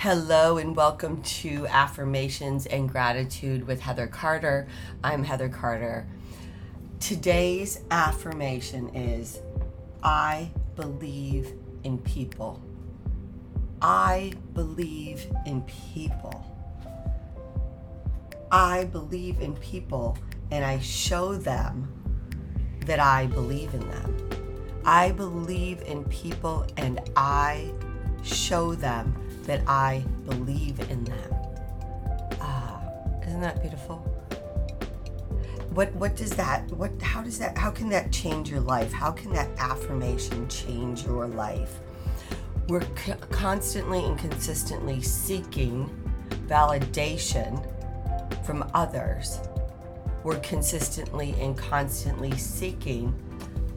Hello and welcome to Affirmations and Gratitude with Heather Carter. I'm Heather Carter. Today's affirmation is, I believe in people. I believe in people. I believe in people and I show them that I believe in them. I believe in people and I show them that I believe in them. Isn't that beautiful? How can that change your life? How can that affirmation change your life? We're constantly and consistently seeking validation from others. We're consistently and constantly seeking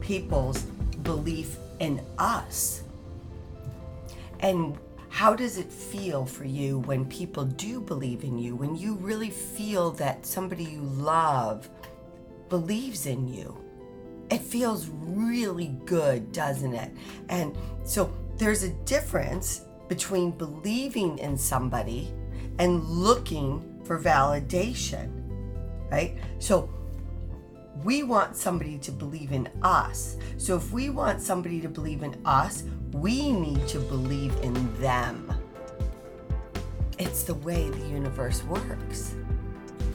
people's belief in us. And how does it feel for you when people do believe in you, when you really feel that somebody you love believes in you? It feels really good, doesn't it? And so there's a difference between believing in somebody and looking for validation, right? So we want somebody to believe in us. So if we want somebody to believe in us, we need to believe in them. It's the way the universe works.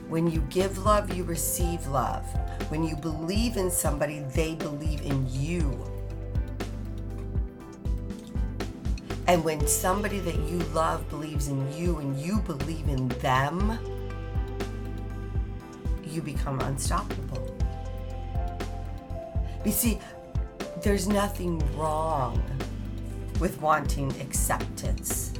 When you give love, you receive love. When you believe in somebody, they believe in you. And when somebody that you love believes in you and you believe in them, you become unstoppable. You see, there's nothing wrong with wanting acceptance.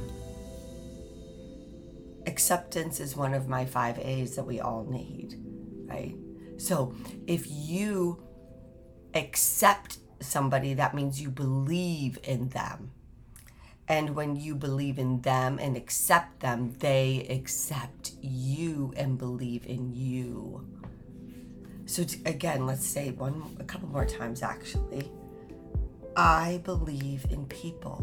Acceptance is one of my 5 A's that we all need, right? So if you accept somebody, that means you believe in them. And when you believe in them and accept them, they accept you and believe in you. So again, let's say a couple more times actually. I believe in people.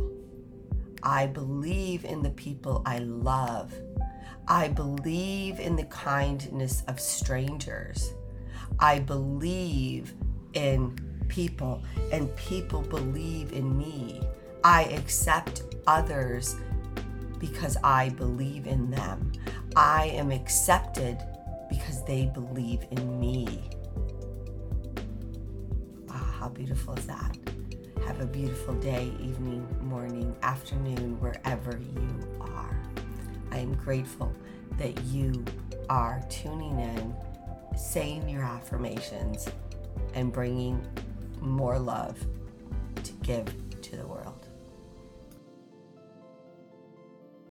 I believe in the people I love. I believe in the kindness of strangers. I believe in people and people believe in me. I accept others because I believe in them. I am accepted because they believe in me. How beautiful is that? Have a beautiful day, evening, morning, afternoon, wherever you are. I am grateful that you are tuning in, saying your affirmations, and bringing more love to give